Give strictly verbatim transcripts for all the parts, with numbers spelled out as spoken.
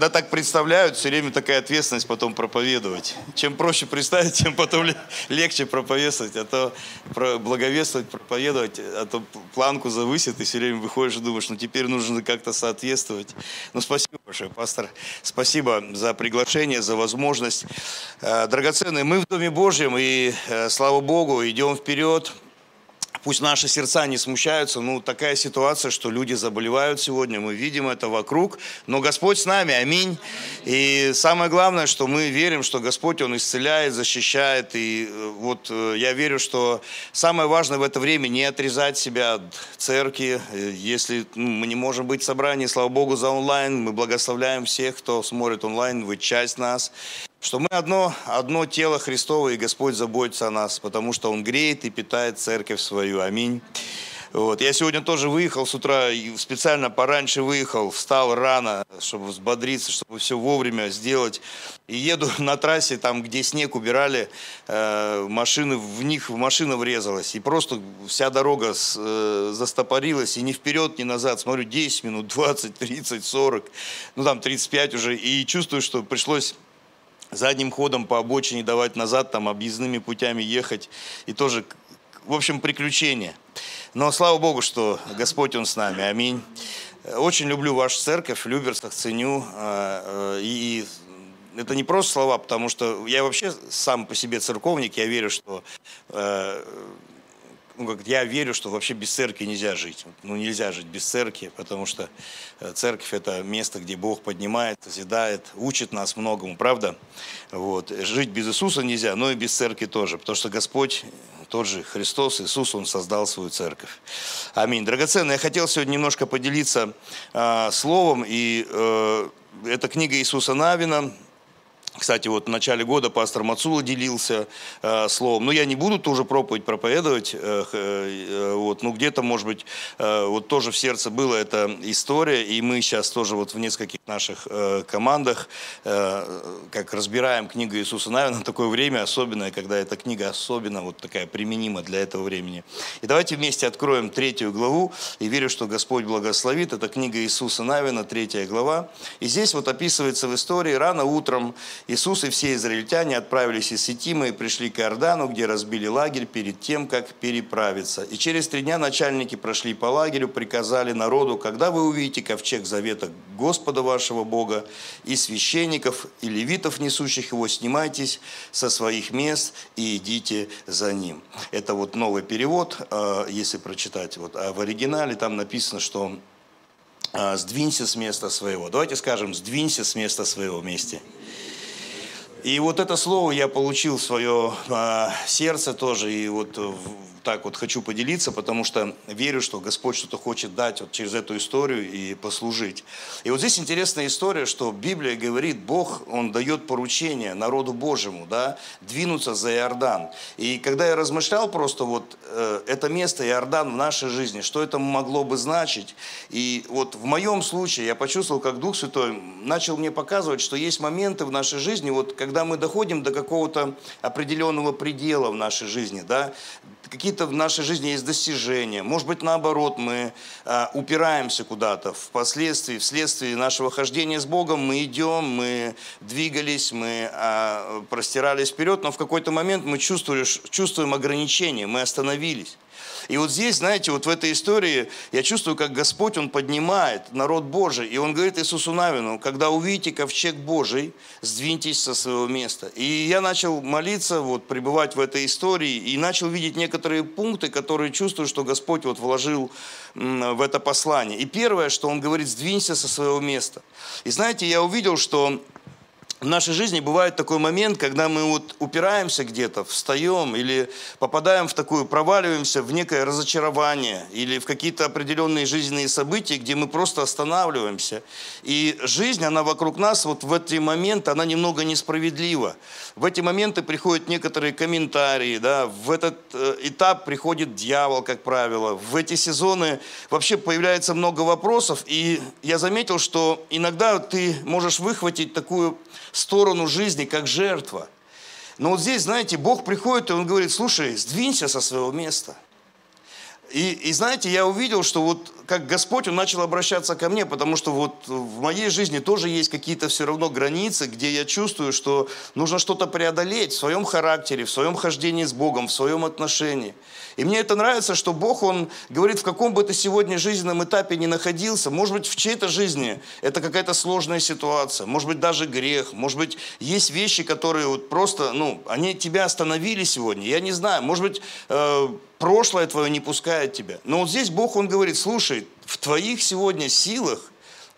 Когда так представляют, все время такая ответственность потом проповедовать. Чем проще представить, тем потом легче проповедовать. А то благовествовать, проповедовать, а то планку завысит, и все время выходишь и думаешь, ну теперь нужно как-то соответствовать. Ну спасибо большое, пастор. Спасибо за приглашение, за возможность. Драгоценные, мы в Доме Божьем, и слава Богу, идем вперед. Пусть наши сердца не смущаются, ну такая ситуация, что люди заболевают сегодня, мы видим это вокруг, но Господь с нами, аминь. И самое главное, что мы верим, что Господь, Он исцеляет, защищает, и вот я верю, что самое важное в это время не отрезать себя от церкви, если ну, мы не можем быть в собрании, слава Богу за онлайн, мы благословляем всех, кто смотрит онлайн, вы часть нас. Что мы одно, одно тело Христово, и Господь заботится о нас, потому что Он греет и питает церковь свою. Аминь. Вот. Я сегодня тоже выехал с утра, специально пораньше выехал, встал рано, чтобы взбодриться, чтобы все вовремя сделать. И еду на трассе, там, где снег убирали, э, машины, в них машина врезалась. И просто вся дорога с, э, застопорилась, и ни вперед, ни назад. Смотрю, десять минут, двадцать, тридцать, сорок, ну там тридцать пять уже. И чувствую, что пришлось... задним ходом по обочине давать назад, там объездными путями ехать. И тоже, в общем, приключения. Но слава Богу, что Господь, Он с нами. Аминь. Очень люблю вашу церковь, в Люберцах ценю. И это не просто слова, потому что я вообще сам по себе церковник. Я верю, что... Я верю, что вообще без церкви нельзя жить. Ну, нельзя жить без церкви, потому что церковь – это место, где Бог поднимает, созидает, учит нас многому, правда? Вот. Жить без Иисуса нельзя, но и без церкви тоже, потому что Господь, тот же Христос, Иисус, Он создал свою церковь. Аминь. Драгоценные, я хотел сегодня немножко поделиться э, словом, и э, это книга Иисуса Навина. Кстати, вот в начале года пастор Мацула делился э, словом. Но я не буду тоже проповедь проповедовать. Э, э, вот, ну, где-то, может быть, э, вот тоже в сердце была эта история. И мы сейчас тоже вот в нескольких наших э, командах э, как разбираем книгу Иисуса Навина. Такое время особенное, когда эта книга особенно вот такая применима для этого времени. И давайте вместе откроем третью главу. И верю, что Господь благословит. Это книга Иисуса Навина, третья глава. И здесь вот описывается в истории рано утром. Иисус и все израильтяне отправились из Ситима и пришли к Иордану, где разбили лагерь перед тем, как переправиться. И через три дня начальники прошли по лагерю, приказали народу, когда вы увидите ковчег завета Господа вашего Бога, и священников, и левитов, несущих его, снимайтесь со своих мест и идите за ним. Это вот новый перевод, если прочитать. Вот, а в оригинале там написано, что «сдвинься с места своего». Давайте скажем «сдвинься с места своего» вместе. И вот это слово я получил в свое э, сердце тоже, и вот в, так вот хочу поделиться, потому что верю, что Господь что-то хочет дать вот через эту историю и послужить. И вот здесь интересная история, что Библия говорит, Бог, Он дает поручение народу Божьему, да, двинуться за Иордан. И когда я размышлял просто вот э, это место Иордан в нашей жизни, что это могло бы значить, и вот в моем случае я почувствовал, как Дух Святой начал мне показывать, что есть моменты в нашей жизни, вот как когда мы доходим до какого-то определенного предела в нашей жизни, да, какие-то в нашей жизни есть достижения, может быть, наоборот, мы э, упираемся куда-то, впоследствии, вследствие нашего хождения с Богом мы идем, мы двигались, мы э, простирались вперед, но в какой-то момент мы чувствуем, чувствуем ограничения, мы остановились. И вот здесь, знаете, вот в этой истории я чувствую, как Господь, Он поднимает народ Божий. И Он говорит Иисусу Навину, когда увидите ковчег Божий, сдвиньтесь со своего места. И я начал молиться, вот, пребывать в этой истории, и начал видеть некоторые пункты, которые чувствую, что Господь вот вложил в это послание. И первое, что Он говорит, сдвинься со своего места. И знаете, я увидел, что... в нашей жизни бывает такой момент, когда мы вот упираемся где-то, встаем или попадаем в такую, проваливаемся в некое разочарование или в какие-то определенные жизненные события, где мы просто останавливаемся. И жизнь, она вокруг нас, вот в эти моменты, она немного несправедлива. В эти моменты приходят некоторые комментарии, да, в этот этап приходит дьявол, как правило. В эти сезоны вообще появляется много вопросов, и я заметил, что иногда ты можешь выхватить такую... сторону жизни, как жертва. Но вот здесь, знаете, Бог приходит, и Он говорит, слушай, сдвинься со своего места. И, и знаете, я увидел, что вот как Господь, Он начал обращаться ко мне, потому что вот в моей жизни тоже есть какие-то все равно границы, где я чувствую, что нужно что-то преодолеть в своем характере, в своем хождении с Богом, в своем отношении. И мне это нравится, что Бог, Он говорит, в каком бы ты сегодня жизненном этапе ни находился, может быть, в чьей-то жизни это какая-то сложная ситуация, может быть, даже грех, может быть, есть вещи, которые вот просто, ну, они тебя остановили сегодня, я не знаю, может быть, э, прошлое твое не пускает тебя. Но вот здесь Бог, Он говорит, слушай, в твоих сегодня силах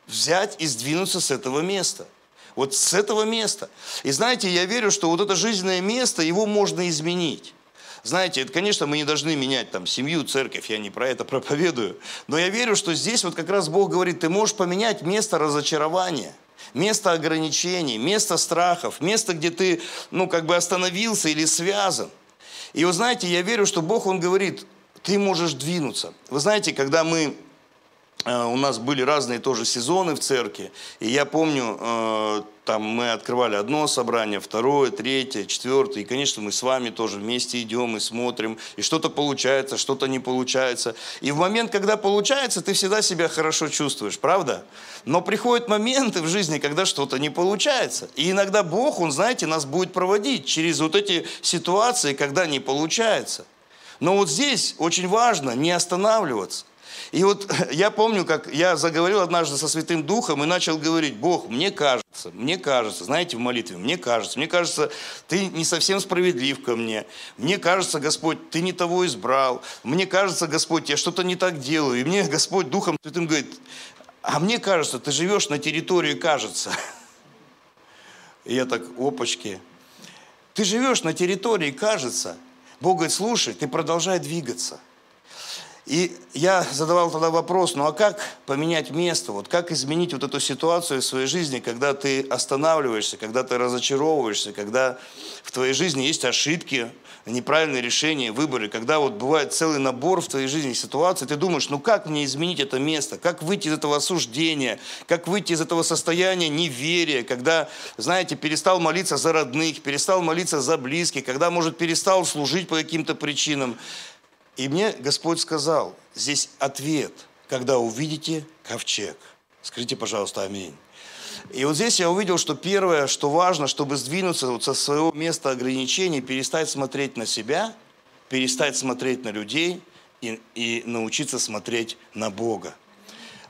взять и сдвинуться с этого места. Вот с этого места. И знаете, я верю, что вот это жизненное место, его можно изменить. Знаете, это, конечно, мы не должны менять там семью, церковь, я не про это проповедую. Но я верю, что здесь вот как раз Бог говорит, ты можешь поменять место разочарования, место ограничений, место страхов, место, где ты, ну, как бы остановился или связан. И вы знаете, я верю, что Бог, Он говорит, ты можешь двинуться. Вы знаете, когда мы, э, у нас были разные тоже сезоны в церкви, и я помню, э, там мы открывали одно собрание, второе, третье, четвертое, и, конечно, мы с вами тоже вместе идем и смотрим, и что-то получается, что-то не получается. И в момент, когда получается, ты всегда себя хорошо чувствуешь, правда? Но приходят моменты в жизни, когда что-то не получается. И иногда Бог, Он, знаете, нас будет проводить через вот эти ситуации, когда не получается. Но вот здесь очень важно не останавливаться. И вот я помню, как я заговорил однажды со Святым Духом и начал говорить, Бог, мне кажется, мне кажется, знаете, в молитве, мне кажется, мне кажется, ты не совсем справедлив ко мне, мне кажется, Господь, ты не того избрал, мне кажется, Господь, я что-то не так делаю, и мне Господь Духом Святым говорит, а мне кажется, ты живешь на территории кажется. И я так, опачки, ты живешь на территории кажется. Бог говорит, слушай, ты продолжай двигаться. И я задавал тогда вопрос, ну а как поменять место, вот как изменить вот эту ситуацию в своей жизни, когда ты останавливаешься, когда ты разочаровываешься, когда в твоей жизни есть ошибки, неправильные решения, выборы, когда вот бывает целый набор в твоей жизни ситуаций, ты думаешь, ну как мне изменить это место, как выйти из этого осуждения, как выйти из этого состояния неверия, когда, знаете, перестал молиться за родных, перестал молиться за близких, когда, может, перестал служить по каким-то причинам. И мне Господь сказал, здесь ответ, когда увидите ковчег. Скажите, пожалуйста, аминь. И вот здесь я увидел, что первое, что важно, чтобы сдвинуться вот со своего места ограничений, перестать смотреть на себя, перестать смотреть на людей и, и научиться смотреть на Бога.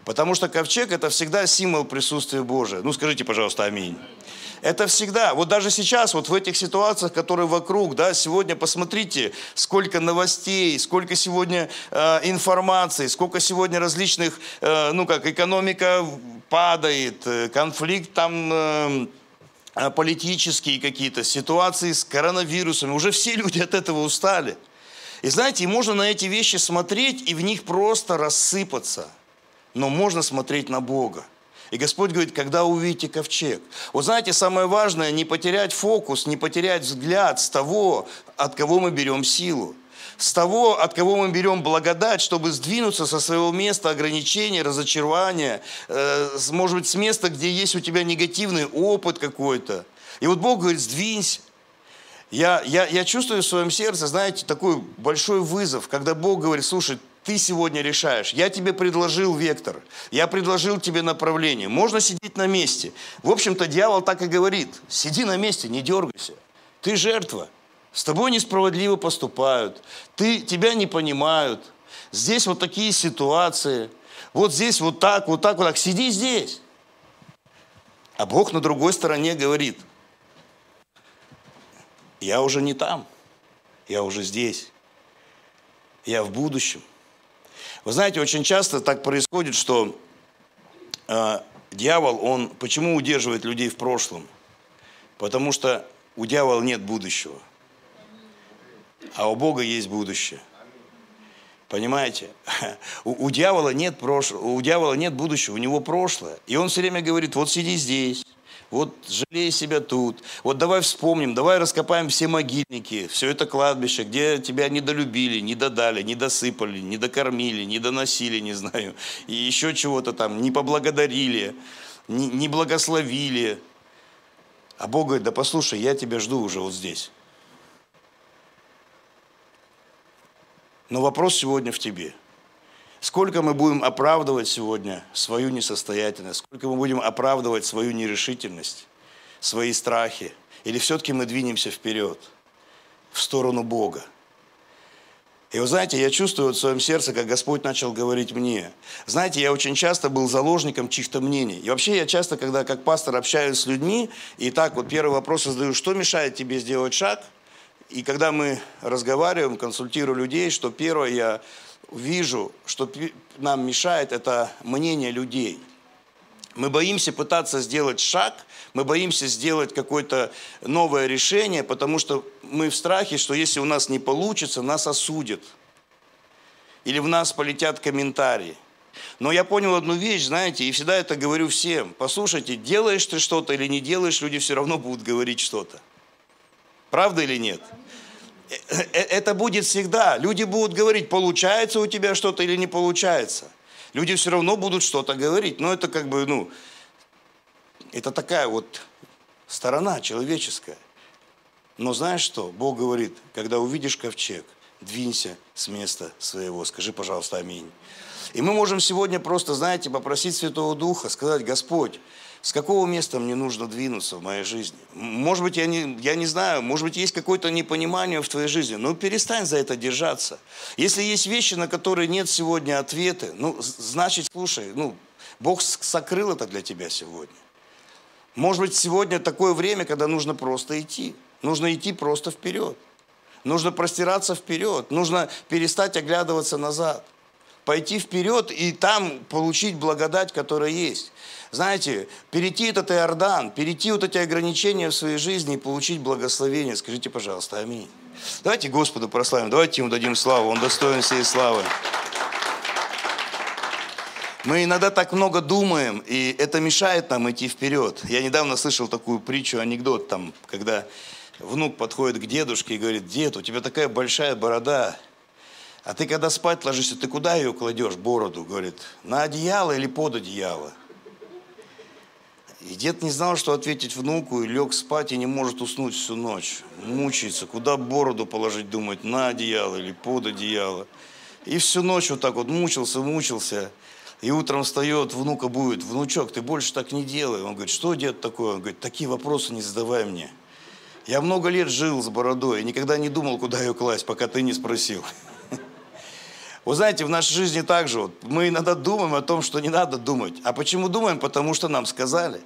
Потому что ковчег – это всегда символ присутствия Божия. Ну, скажите, пожалуйста, аминь. Это всегда, вот даже сейчас, вот в этих ситуациях, которые вокруг, да, сегодня посмотрите, сколько новостей, сколько сегодня э, информации, сколько сегодня различных, э, ну как, экономика падает, конфликт там... Э, политические какие-то ситуации с коронавирусом. Уже все люди от этого устали. И знаете, можно на эти вещи смотреть и в них просто рассыпаться. Но можно смотреть на Бога. И Господь говорит, когда увидите ковчег. Вот знаете, самое важное, не потерять фокус, не потерять взгляд с того, от кого мы берем силу. С того, от кого мы берем благодать, чтобы сдвинуться со своего места ограничения, разочарования. Э, может быть, с места, где есть у тебя негативный опыт какой-то. И вот Бог говорит, сдвинься. Я, я, я чувствую в своем сердце, знаете, такой большой вызов, когда Бог говорит, слушай, ты сегодня решаешь. Я тебе предложил вектор. Я предложил тебе направление. Можно сидеть на месте. В общем-то, дьявол так и говорит. Сиди на месте, не дергайся. Ты жертва. С тобой несправедливо поступают. Ты, тебя не понимают. Здесь вот такие ситуации. Вот здесь вот так, вот так, вот так. Сиди здесь. А Бог на другой стороне говорит. Я уже не там. Я уже здесь. Я в будущем. Вы знаете, очень часто так происходит, что э, дьявол, он почему удерживает людей в прошлом? Потому что у дьявола нет будущего, а у Бога есть будущее. Понимаете? У, у дьявола нет прошлого, у дьявола нет будущего, у него прошлое. И он все время говорит, вот сиди здесь. Вот жалей себя тут, вот давай вспомним, давай раскопаем все могильники, все это кладбище, где тебя недолюбили, недодали, недосыпали, недокормили, недоносили, не знаю, и еще чего-то там, не поблагодарили, не, не благословили. А Бог говорит, да послушай, я тебя жду уже вот здесь. Но вопрос сегодня в тебе. Сколько мы будем оправдывать сегодня свою несостоятельность, сколько мы будем оправдывать свою нерешительность, свои страхи, или все-таки мы двинемся вперед, в сторону Бога. И вы знаете, я чувствую в своем сердце, как Господь начал говорить мне. Знаете, я очень часто был заложником чьих-то мнений. И вообще я часто, когда как пастор общаюсь с людьми, и так вот первый вопрос задаю, что мешает тебе сделать шаг? И когда мы разговариваем, консультирую людей, что первое я вижу, что нам мешает, это мнение людей. Мы боимся пытаться сделать шаг, мы боимся сделать какое-то новое решение, потому что мы в страхе, что если у нас не получится, нас осудят. Или в нас полетят комментарии. Но я понял одну вещь, знаете, и всегда это говорю всем. Послушайте, делаешь ты что-то или не делаешь, люди все равно будут говорить что-то. Правда или нет? Это будет всегда. Люди будут говорить, получается у тебя что-то или не получается. Люди все равно будут что-то говорить. Но это как бы, ну, это такая вот сторона человеческая. Но знаешь что? Бог говорит, когда увидишь ковчег, двинься с места своего. Скажи, пожалуйста, аминь. И мы можем сегодня просто, знаете, попросить Святого Духа, сказать, Господь, с какого места мне нужно двинуться в моей жизни? Может быть, я не, я не знаю, может быть, есть какое-то непонимание в твоей жизни, но перестань за это держаться. Если есть вещи, на которые нет сегодня ответа, ну, значит, слушай, ну, Бог сокрыл это для тебя сегодня. Может быть, сегодня такое время, когда нужно просто идти. Нужно идти просто вперед. Нужно простираться вперед. Нужно перестать оглядываться назад. Пойти вперед и там получить благодать, которая есть. Знаете, перейти этот Иордан, перейти вот эти ограничения в своей жизни и получить благословение. Скажите, пожалуйста, аминь. Давайте Господу прославим, давайте Ему дадим славу, Он достоин всей славы. Мы иногда так много думаем, и это мешает нам идти вперед. Я недавно слышал такую притчу, анекдот, там, когда внук подходит к дедушке и говорит, дед, у тебя такая большая борода. А ты, когда спать ложишься, ты куда ее кладешь, бороду? Говорит, на одеяло или под одеяло? И дед не знал, что ответить внуку, и лег спать, и не может уснуть всю ночь. Мучается, куда бороду положить, думать, на одеяло или под одеяло. И всю ночь вот так вот мучился, мучился. И утром встает, внука будет, внучок, ты больше так не делай. Он говорит, что дед такое? Он говорит, такие вопросы не задавай мне. Я много лет жил с бородой, и никогда не думал, куда ее класть, пока ты не спросил. Вы знаете, в нашей жизни также вот, мы иногда думаем о том, что не надо думать. А почему думаем? Потому что нам сказали.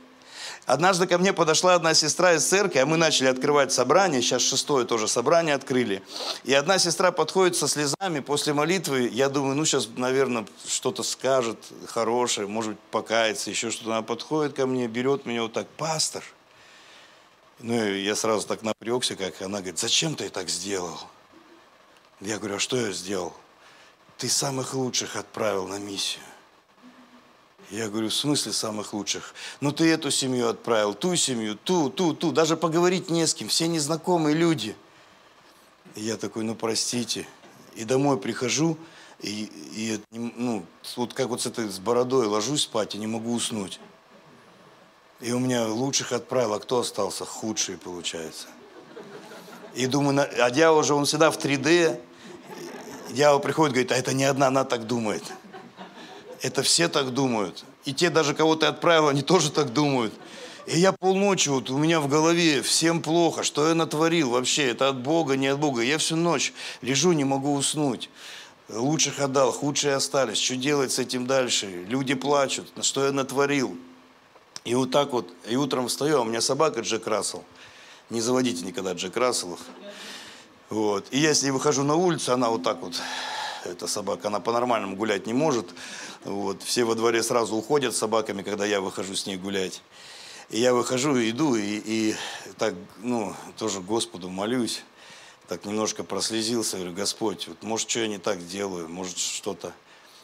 Однажды ко мне подошла одна сестра из церкви, а мы начали открывать собрание, сейчас шестое тоже собрание открыли. И одна сестра подходит со слезами после молитвы, я думаю, ну сейчас, наверное, что-то скажет хорошее, может быть, покается, еще что-то. Она подходит ко мне, берет меня вот так, пастор. Ну и я сразу так напрягся, как она говорит, зачем ты так сделал? Я говорю, а что я сделал? Ты самых лучших отправил на миссию. Я говорю, в смысле самых лучших? Ну ты эту семью отправил, ту семью, ту, ту, ту. Даже поговорить не с кем, все незнакомые люди. И я такой, ну простите. И домой прихожу, и, и ну, вот как вот с этой с бородой ложусь спать и не могу уснуть. И у меня лучших отправил, а кто остался? Худшие, получается. И думаю, а дьявол же, он всегда в три дэ. Дьявол приходит и говорит, а это не одна, она так думает. Это все так думают. И те даже, кого ты отправил, они тоже так думают. И я полночи, вот у меня в голове, всем плохо, что я натворил вообще, это от Бога, не от Бога. Я всю ночь лежу, не могу уснуть. Лучших отдал, худшие остались. Что делать с этим дальше? Люди плачут, что я натворил. И вот так вот, и утром встаю, у меня собака Джек Рассел. Не заводите никогда Джек Расселов. Вот. И я с ней выхожу на улицу, она вот так вот, эта собака, она по-нормальному гулять не может. Вот. Все во дворе сразу уходят с собаками, когда я выхожу с ней гулять. И я выхожу, иду, и, и так, ну, тоже Господу молюсь. Так немножко прослезился, говорю, Господь, вот, может, что я не так делаю, может, что-то.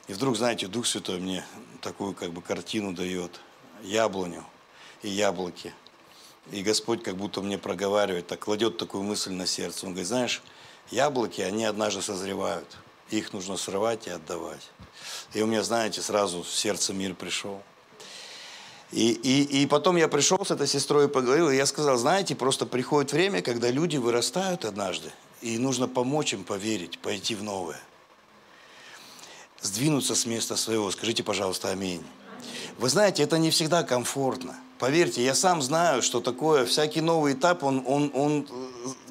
И вдруг, знаете, Дух Святой мне такую как бы картину дает. Яблоню и яблоки. И Господь как будто мне проговаривает, так кладет такую мысль на сердце. Он говорит, знаешь, яблоки, они однажды созревают. Их нужно срывать и отдавать. И у меня, знаете, сразу в сердце мир пришел. И, и, и потом я пришел с этой сестрой и поговорил, и я сказал, знаете, просто приходит время, когда люди вырастают однажды, и нужно помочь им поверить, пойти в новое. сдвинуться с места своего. Скажите, пожалуйста, аминь. Вы знаете, это не всегда комфортно. Поверьте, я сам знаю, что такое. Всякий новый этап, он, он, он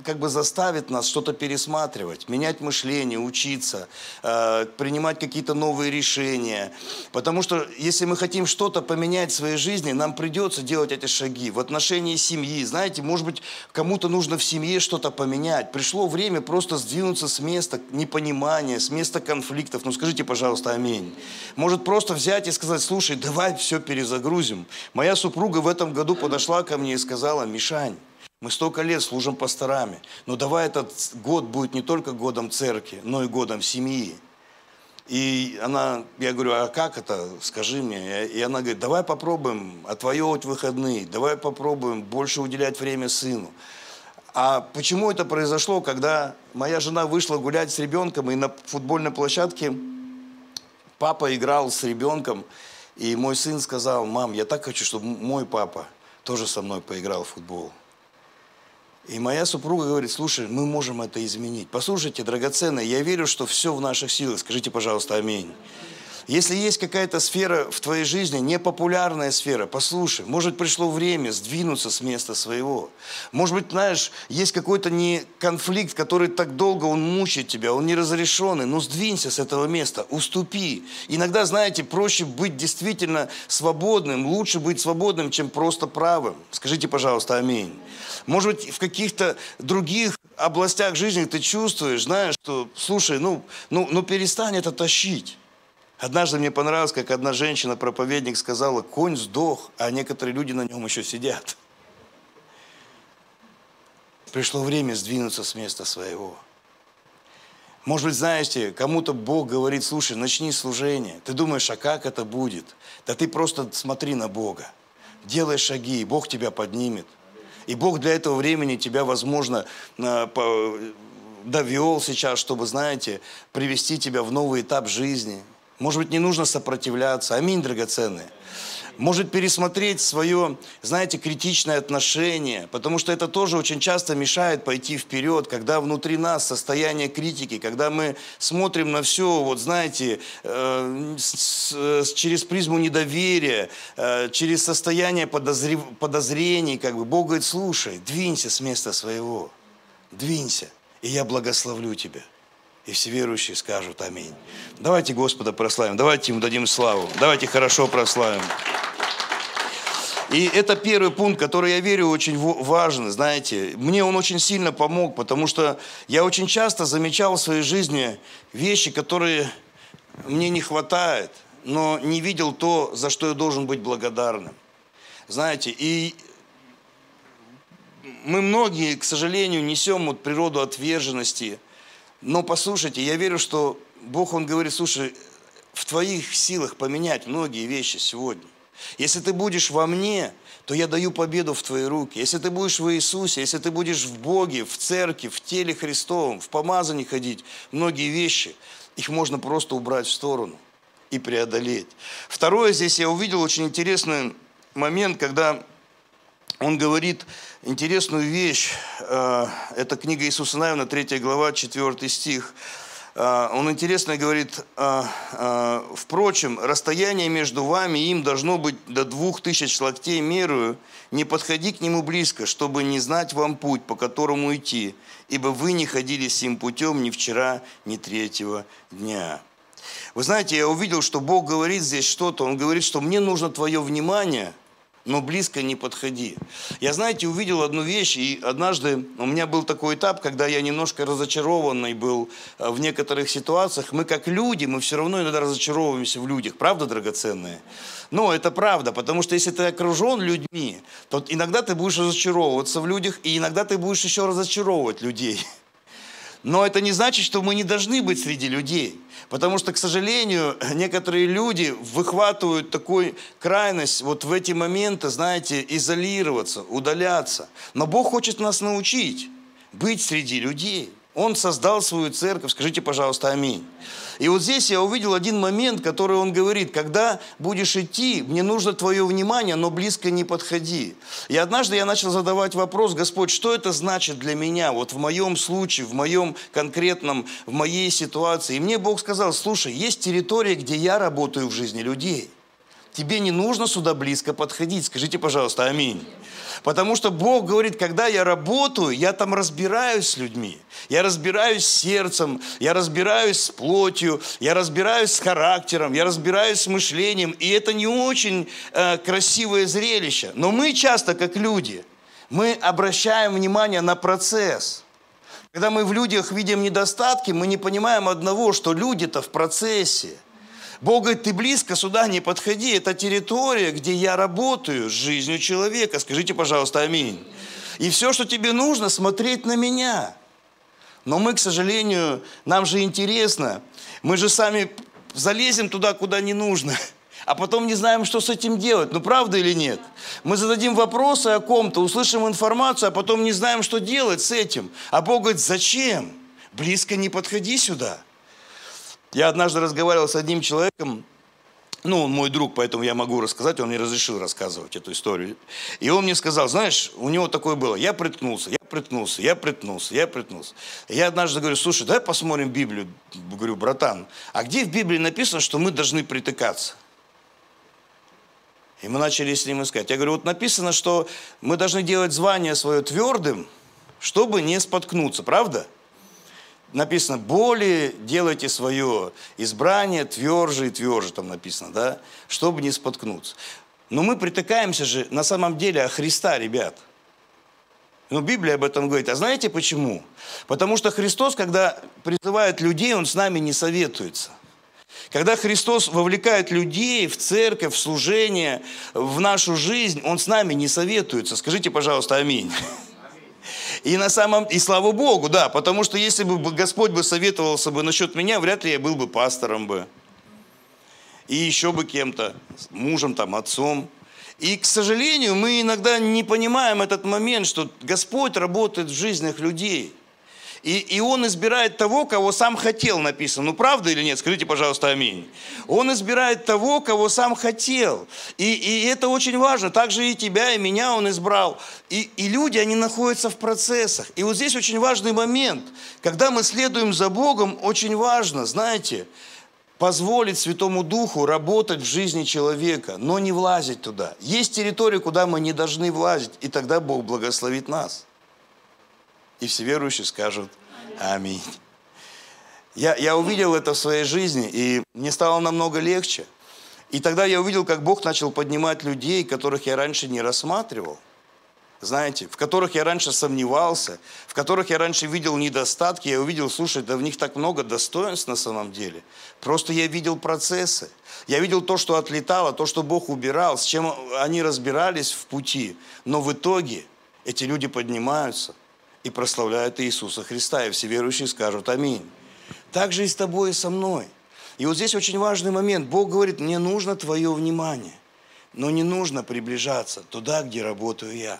как бы заставит нас что-то пересматривать, менять мышление, учиться, э, принимать какие-то новые решения. Потому что если мы хотим что-то поменять в своей жизни, нам придется делать эти шаги в отношении семьи. Знаете, может быть, кому-то нужно в семье что-то поменять. Пришло время просто сдвинуться с места непонимания, с места конфликтов. Ну скажите, пожалуйста, аминь. Может просто взять и сказать: слушай, давай все перезагрузим. Моя супруга в этом году подошла ко мне и сказала: Мишань, мы столько лет служим пасторами, но давай этот год будет не только годом церкви, но и годом семьи. И она, я говорю: а как это, скажи мне. И она говорит: давай попробуем отвоевывать выходные, давай попробуем больше уделять время сыну. А почему это произошло, когда моя жена вышла гулять с ребенком, и на футбольной площадке папа играл с ребенком, и мой сын сказал: мам, я так хочу, чтобы мой папа тоже со мной поиграл в футбол. И моя супруга говорит: слушай, мы можем это изменить. Послушайте, драгоценные, я верю, что все в наших силах. Скажите, пожалуйста, аминь. Если есть какая-то сфера в твоей жизни, непопулярная сфера, послушай, может, пришло время сдвинуться с места своего. Может быть, знаешь, есть какой-то не конфликт, который так долго он мучает тебя, он неразрешенный, но сдвинься с этого места, уступи. Иногда, знаете, проще быть действительно свободным, лучше быть свободным, чем просто правым. Скажите, пожалуйста, аминь. Может быть, в каких-то других областях жизни ты чувствуешь, знаешь, что, слушай, ну, ну, ну перестань это тащить. Однажды мне понравилось, как одна женщина-проповедник сказала: конь сдох, а некоторые люди на нем еще сидят. Пришло время сдвинуться с места своего. Может быть, знаете, кому-то Бог говорит: слушай, начни служение. Ты думаешь, а как это будет? Да ты просто смотри на Бога, делай шаги, и Бог тебя поднимет. И Бог для этого времени тебя, возможно, довел сейчас, чтобы, знаете, привести тебя в новый этап жизни. Может быть, не нужно сопротивляться. Аминь, драгоценные. Может, пересмотреть свое, знаете, критичное отношение, потому что это тоже очень часто мешает пойти вперед, когда внутри нас состояние критики, когда мы смотрим на все, вот знаете, э, с, с, через призму недоверия, э, через состояние подозр... подозрений, как бы. Бог говорит: слушай, двинься с места своего, двинься, и я благословлю тебя. И все верующие скажут аминь. Давайте Господа прославим, давайте Ему дадим славу, давайте хорошо прославим. И это первый пункт, который, я верю, очень важен, знаете. Мне он очень сильно помог, потому что я очень часто замечал в своей жизни вещи, которые мне не хватает, но не видел то, за что я должен быть благодарным. Знаете, и... мы многие, к сожалению, несем вот природу отверженности. Но послушайте, я верю, что Бог, Он говорит: слушай, в твоих силах поменять многие вещи сегодня. Если ты будешь во мне, то я даю победу в твои руки. Если ты будешь в Иисусе, если ты будешь в Боге, в церкви, в теле Христовом, в помазании ходить, многие вещи, их можно просто убрать в сторону и преодолеть. Второе, здесь я увидел очень интересный момент, когда... Он говорит интересную вещь, это книга Иисуса Навина, третья глава, четвёртый стих. Он интересно говорит: «Впрочем, расстояние между вами и им должно быть до двух тысяч локтей мерою, не подходи к нему близко, чтобы не знать вам путь, по которому идти, ибо вы не ходили сим путем ни вчера, ни третьего дня». Вы знаете, я увидел, что Бог говорит здесь что-то, Он говорит, что мне нужно твое внимание, но близко не подходи. Я, знаете, увидел одну вещь, и однажды у меня был такой этап, когда я немножко разочарованный был в некоторых ситуациях. Мы как люди, мы все равно иногда разочаровываемся в людях. Правда, драгоценные? Но это правда, потому что если ты окружен людьми, то иногда ты будешь разочаровываться в людях, и иногда ты будешь еще разочаровывать людей. Но это не значит, что мы не должны быть среди людей. Потому что, к сожалению, некоторые люди выхватывают такую крайность вот в эти моменты, знаете, изолироваться, удаляться. Но Бог хочет нас научить быть среди людей. Он создал свою церковь, скажите, пожалуйста, аминь. И вот здесь я увидел один момент, который он говорит: когда будешь идти, мне нужно твое внимание, но близко не подходи. И однажды я начал задавать вопрос: Господь, что это значит для меня, вот в моем случае, в моем конкретном, в моей ситуации? И мне Бог сказал: слушай, есть территория, где я работаю в жизни людей. Тебе не нужно сюда близко подходить. Скажите, пожалуйста, аминь. Потому что Бог говорит, когда я работаю, я там разбираюсь с людьми. Я разбираюсь с сердцем, я разбираюсь с плотью, я разбираюсь с характером, я разбираюсь с мышлением. И это не очень э, красивое зрелище. Но мы часто, как люди, мы обращаем внимание на процесс. Когда мы в людях видим недостатки, мы не понимаем одного, что люди-то в процессе. Бог говорит: ты близко сюда не подходи, это территория, где я работаю с жизнью человека. Скажите, пожалуйста, аминь. И все, что тебе нужно, смотреть на меня. Но мы, к сожалению, нам же интересно, мы же сами залезем туда, куда не нужно, а потом не знаем, что с этим делать. Ну, правда или нет? Мы зададим вопросы о ком-то, услышим информацию, а потом не знаем, что делать с этим. А Бог говорит: зачем? Близко не подходи сюда. Я однажды разговаривал с одним человеком, ну, он мой друг, поэтому я могу рассказать, он мне разрешил рассказывать эту историю. И он мне сказал: знаешь, у него такое было, я приткнулся, я приткнулся, я приткнулся, я приткнулся. И я однажды говорю: слушай, давай посмотрим Библию. Говорю: братан, а где в Библии написано, что мы должны притыкаться? И мы начали с ним искать. Я говорю: вот написано, что мы должны делать звание свое твердым, чтобы не споткнуться, правда? Написано: боли делайте свое избрание тверже и тверже, там написано, да, чтобы не споткнуться. Но мы притыкаемся же на самом деле о Христа, ребят. Но Библия об этом говорит. А знаете почему? Потому что Христос, когда призывает людей, Он с нами не советуется. Когда Христос вовлекает людей в церковь, в служение, в нашу жизнь, Он с нами не советуется. Скажите, пожалуйста, аминь. И на самом... И слава Богу, да, потому что если бы Господь бы советовался бы насчет меня, вряд ли я был бы пастором бы. И еще бы кем-то, мужем, там, отцом. И, к сожалению, мы иногда не понимаем этот момент, что Господь работает в жизнях людей. И, и Он избирает того, кого сам хотел, написано. Ну, правда или нет? Скажите, пожалуйста, аминь. Он избирает того, кого сам хотел. И, и это очень важно. Также и тебя, и меня Он избрал. И, и люди, они находятся в процессах. И вот здесь очень важный момент. Когда мы следуем за Богом, очень важно, знаете, позволить Святому Духу работать в жизни человека, но не влазить туда. Есть территории, куда мы не должны влазить, и тогда Бог благословит нас. И все верующие скажут «Аминь». Я, я увидел это в своей жизни, и мне стало намного легче. И тогда я увидел, как Бог начал поднимать людей, которых я раньше не рассматривал, знаете, в которых я раньше сомневался, в которых я раньше видел недостатки. Я увидел: слушай, да в них так много достоинств на самом деле. Просто я видел процессы. Я видел то, что отлетало, то, что Бог убирал, с чем они разбирались в пути. Но в итоге эти люди поднимаются и прославляют Иисуса Христа, и все верующие скажут «Аминь». Так же и с тобой, и со мной. И вот здесь очень важный момент. Бог говорит: мне нужно твое внимание, но не нужно приближаться туда, где работаю я.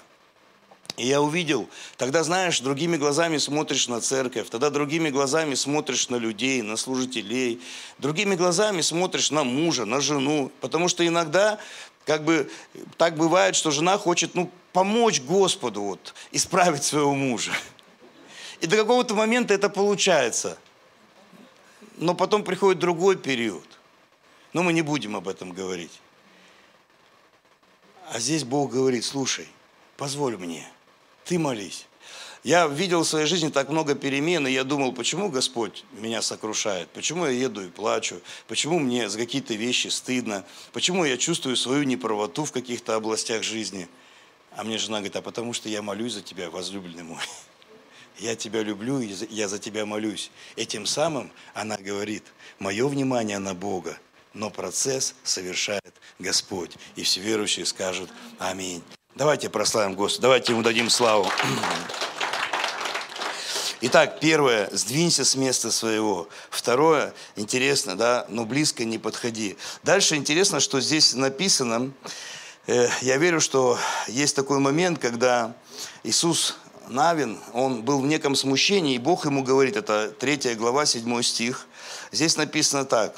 И я увидел, тогда, знаешь, другими глазами смотришь на церковь, тогда другими глазами смотришь на людей, на служителей, другими глазами смотришь на мужа, на жену, потому что иногда... Как бы так бывает, что жена хочет, ну, помочь Господу, вот, исправить своего мужа. И до какого-то момента это получается. Но потом приходит другой период. Но мы не будем об этом говорить. А здесь Бог говорит: слушай, позволь мне, ты молись. Я видел в своей жизни так много перемен, и я думал, почему Господь меня сокрушает, почему я еду и плачу, почему мне за какие-то вещи стыдно, почему я чувствую свою неправоту в каких-то областях жизни. А мне жена говорит: а потому что я молюсь за тебя, возлюбленный мой. Я тебя люблю, и я за тебя молюсь. И тем самым она говорит: мое внимание на Бога, но процесс совершает Господь. И все верующие скажут «Аминь». Давайте прославим Господа, давайте Ему дадим славу. Итак, первое, сдвинься с места своего. Второе, интересно, да, но близко не подходи. Дальше интересно, что здесь написано. Я верю, что есть такой момент, когда Иисус Навин, он был в неком смущении, и Бог ему говорит, это третья глава, седьмой стих. Здесь написано так.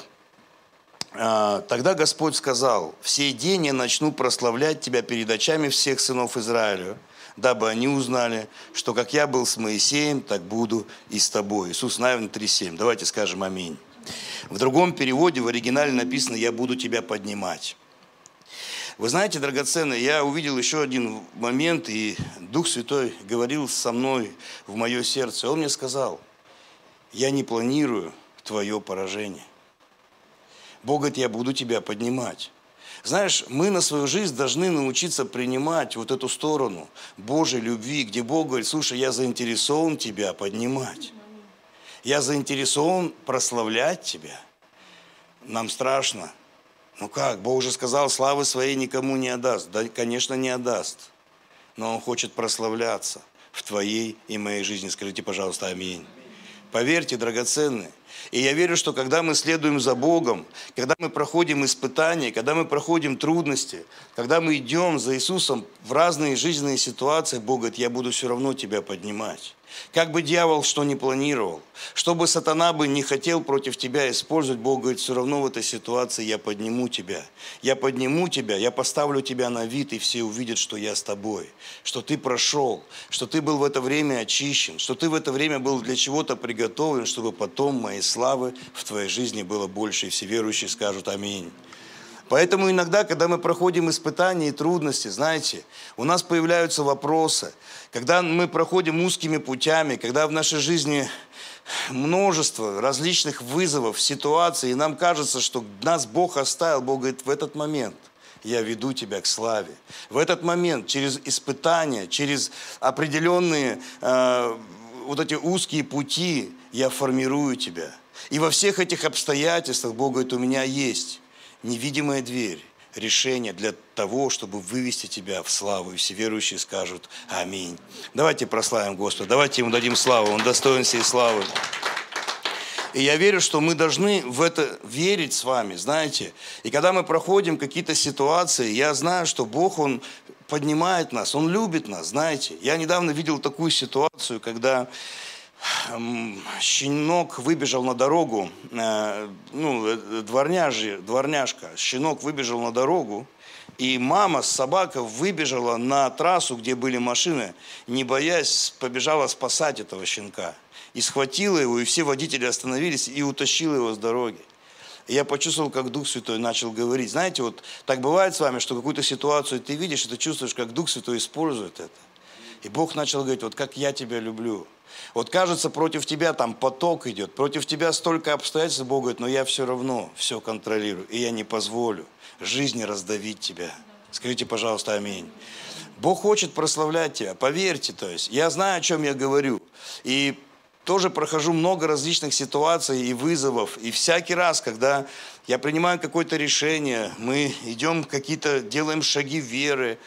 «Тогда Господь сказал, в сей день я начну прославлять тебя перед очами всех сынов Израиля, дабы они узнали, что как я был с Моисеем, так буду и с тобой». Иисус Навин три семь. Давайте скажем «Аминь». В другом переводе в оригинале написано «Я буду тебя поднимать». Вы знаете, драгоценные, я увидел еще один момент, и Дух Святой говорил со мной в мое сердце. Он мне сказал, я не планирую твое поражение. Бог говорит, я буду тебя поднимать. Знаешь, мы на свою жизнь должны научиться принимать вот эту сторону Божьей любви, где Бог говорит, слушай, я заинтересован тебя поднимать. Я заинтересован прославлять тебя. Нам страшно. Ну как, Бог уже сказал, славы своей никому не отдаст. Да, конечно, не отдаст. Но Он хочет прославляться в твоей и моей жизни. Скажите, пожалуйста, аминь. Поверьте, драгоценные. И я верю, что когда мы следуем за Богом, когда мы проходим испытания, когда мы проходим трудности, когда мы идем за Иисусом в разные жизненные ситуации, Бог говорит, я буду все равно тебя поднимать. Как бы дьявол что ни планировал, что бы сатана бы не хотел против тебя использовать, Бог говорит, все равно в этой ситуации я подниму тебя. Я подниму тебя, я поставлю тебя на вид, и все увидят, что я с тобой, что ты прошел, что ты был в это время очищен, что ты в это время был для чего-то приготовлен, чтобы потом моей славы в твоей жизни было больше, и все верующие скажут «Аминь». Поэтому иногда, когда мы проходим испытания и трудности, знаете, у нас появляются вопросы. Когда мы проходим узкими путями, когда в нашей жизни множество различных вызовов, ситуаций, и нам кажется, что нас Бог оставил, Бог говорит, в этот момент я веду тебя к славе. В этот момент через испытания, через определенные э, вот эти узкие пути я формирую тебя. И во всех этих обстоятельствах Бог говорит, у меня есть невидимая дверь, решение для того, чтобы вывести тебя в славу. И все верующие скажут «Аминь». Давайте прославим Господа, давайте Ему дадим славу, Он достоин всей славы. И я верю, что мы должны в это верить с вами, знаете. И когда мы проходим какие-то ситуации, я знаю, что Бог, Он поднимает нас, Он любит нас, знаете. Я недавно видел такую ситуацию, когда щенок выбежал на дорогу, ну, дворняжи, дворняжка, щенок выбежал на дорогу, и мама с собакой выбежала на трассу, где были машины, не боясь, побежала спасать этого щенка. И схватила его, и все водители остановились, и утащила его с дороги. И я почувствовал, как Дух Святой начал говорить. Знаете, вот так бывает с вами, что какую-то ситуацию ты видишь, и ты чувствуешь, как Дух Святой использует это. И Бог начал говорить, вот как я тебя люблю. Вот кажется, против тебя там поток идет, против тебя столько обстоятельств, Бог говорит, но я все равно все контролирую, и я не позволю жизни раздавить тебя. Скажите, пожалуйста, аминь. Бог хочет прославлять тебя, поверьте, то есть, я знаю, о чем я говорю, и тоже прохожу много различных ситуаций и вызовов, и всякий раз, когда я принимаю какое-то решение, мы идем какие-то, делаем шаги веры.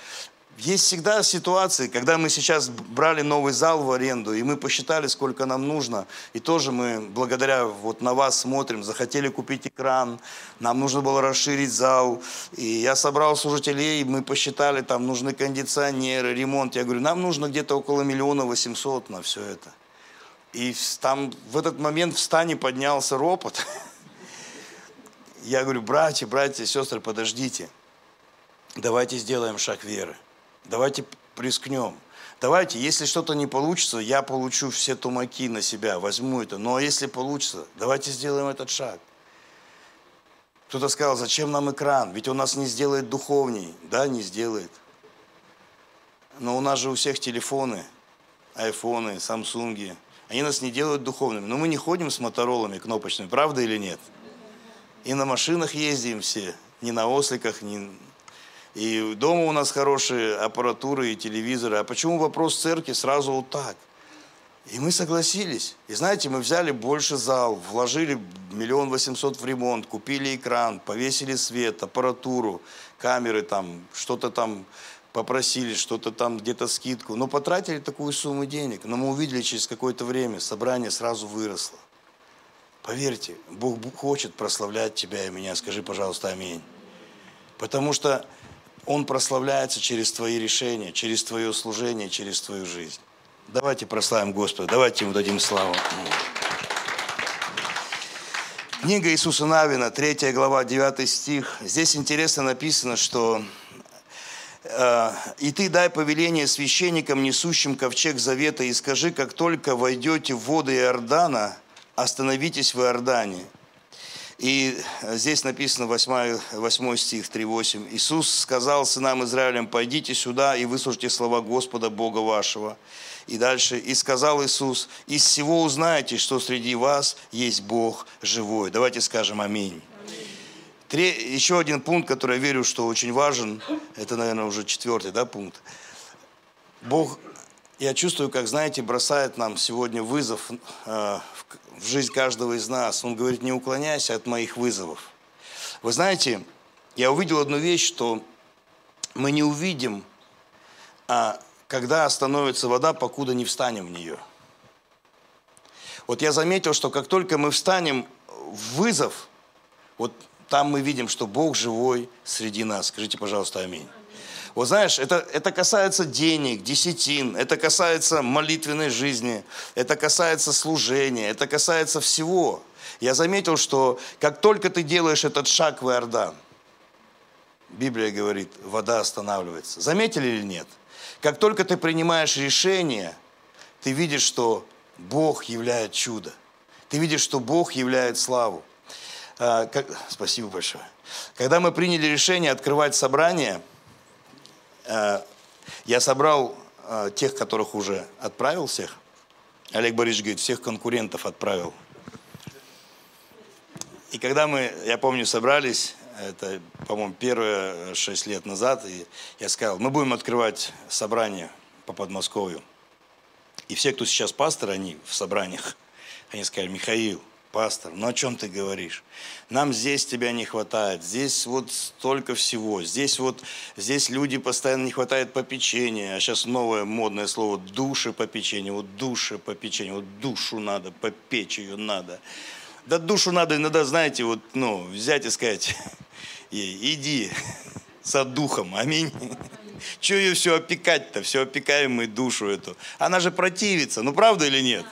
Есть всегда ситуации, когда мы сейчас брали новый зал в аренду, и мы посчитали, сколько нам нужно, и тоже мы, благодаря вот на вас смотрим, захотели купить экран, нам нужно было расширить зал, и я собрал служителей, мы посчитали, там нужны кондиционеры, ремонт, я говорю, нам нужно где-то около миллиона восемьсот на все это. И там в этот момент в стане поднялся ропот. Я говорю, братья, братья, сестры, подождите, давайте сделаем шаг веры. Давайте рискнем. Давайте, если что-то не получится, я получу все тумаки на себя, возьму это. Но если получится, давайте сделаем этот шаг. Кто-то сказал, зачем нам экран? Ведь он нас не сделает духовней. Да, не сделает. Но у нас же у всех телефоны, айфоны, самсунги. Они нас не делают духовными. Но мы не ходим с моторолами кнопочными, правда или нет? И на машинах ездим все. Не на осликах, не... И дома у нас хорошие аппаратуры и телевизоры. А почему вопрос церкви сразу вот так? И мы согласились. И знаете, мы взяли больше зал, вложили миллион восемьсот в ремонт, купили экран, повесили свет, аппаратуру, камеры там, что-то там попросили, что-то там где-то скидку. Но потратили такую сумму денег. Но мы увидели через какое-то время, собрание сразу выросло. Поверьте, Бог хочет прославлять тебя и меня. Скажи, пожалуйста, аминь. Потому что Он прославляется через твои решения, через твое служение, через твою жизнь. Давайте прославим Господа, давайте Ему дадим славу. Книга Иисуса Навина, третья глава, девятый стих. Здесь интересно написано, что «И ты дай повеление священникам, несущим ковчег завета, и скажи, как только войдете в воды Иордана, остановитесь в Иордане». И здесь написано восьмой, восьмой стих, три восемь. «Иисус сказал сынам Израилям, пойдите сюда и выслушайте слова Господа Бога вашего». И дальше. «И сказал Иисус, из всего узнаете, что среди вас есть Бог живой». Давайте скажем «Аминь». Аминь. Три, еще один пункт, который я верю, что очень важен. Это, наверное, уже четвертый, да, пункт. Бог, я чувствую, как, знаете, бросает нам сегодня вызов э, в жизнь каждого из нас. Он говорит, не уклоняйся от моих вызовов. Вы знаете, я увидел одну вещь, что мы не увидим, а когда остановится вода, покуда не встанем в нее. Вот я заметил, что как только мы встанем в вызов, вот там мы видим, что Бог живой среди нас. Скажите, пожалуйста, аминь. Вот знаешь, это, это касается денег, десятин, это касается молитвенной жизни, это касается служения, это касается всего. Я заметил, что как только ты делаешь этот шаг в Иордан, Библия говорит, вода останавливается. Заметили или нет? Как только ты принимаешь решение, ты видишь, что Бог являет чудо. Ты видишь, что Бог являет славу. А, как... Спасибо большое. Когда мы приняли решение открывать собрание... Я собрал тех, которых уже отправил всех. Олег Борисович говорит, всех конкурентов отправил. И когда мы, я помню, собрались, это, по-моему, первые шесть лет назад, и я сказал, мы будем открывать собрание по Подмосковью. И все, кто сейчас пастор, они в собраниях, они сказали, Михаил, пастор, ну о чем ты говоришь? Нам здесь тебя не хватает, здесь вот столько всего, здесь вот, здесь люди постоянно не хватает попечения, а сейчас новое модное слово душепопечение, вот душепопечение, вот душу надо, попечь ее надо. Да душу надо иногда, знаете, вот, ну, взять и сказать, ей, иди со духом, аминь. Чего ее все опекать-то, все опекаемую душу эту? Она же противится, ну правда или нет?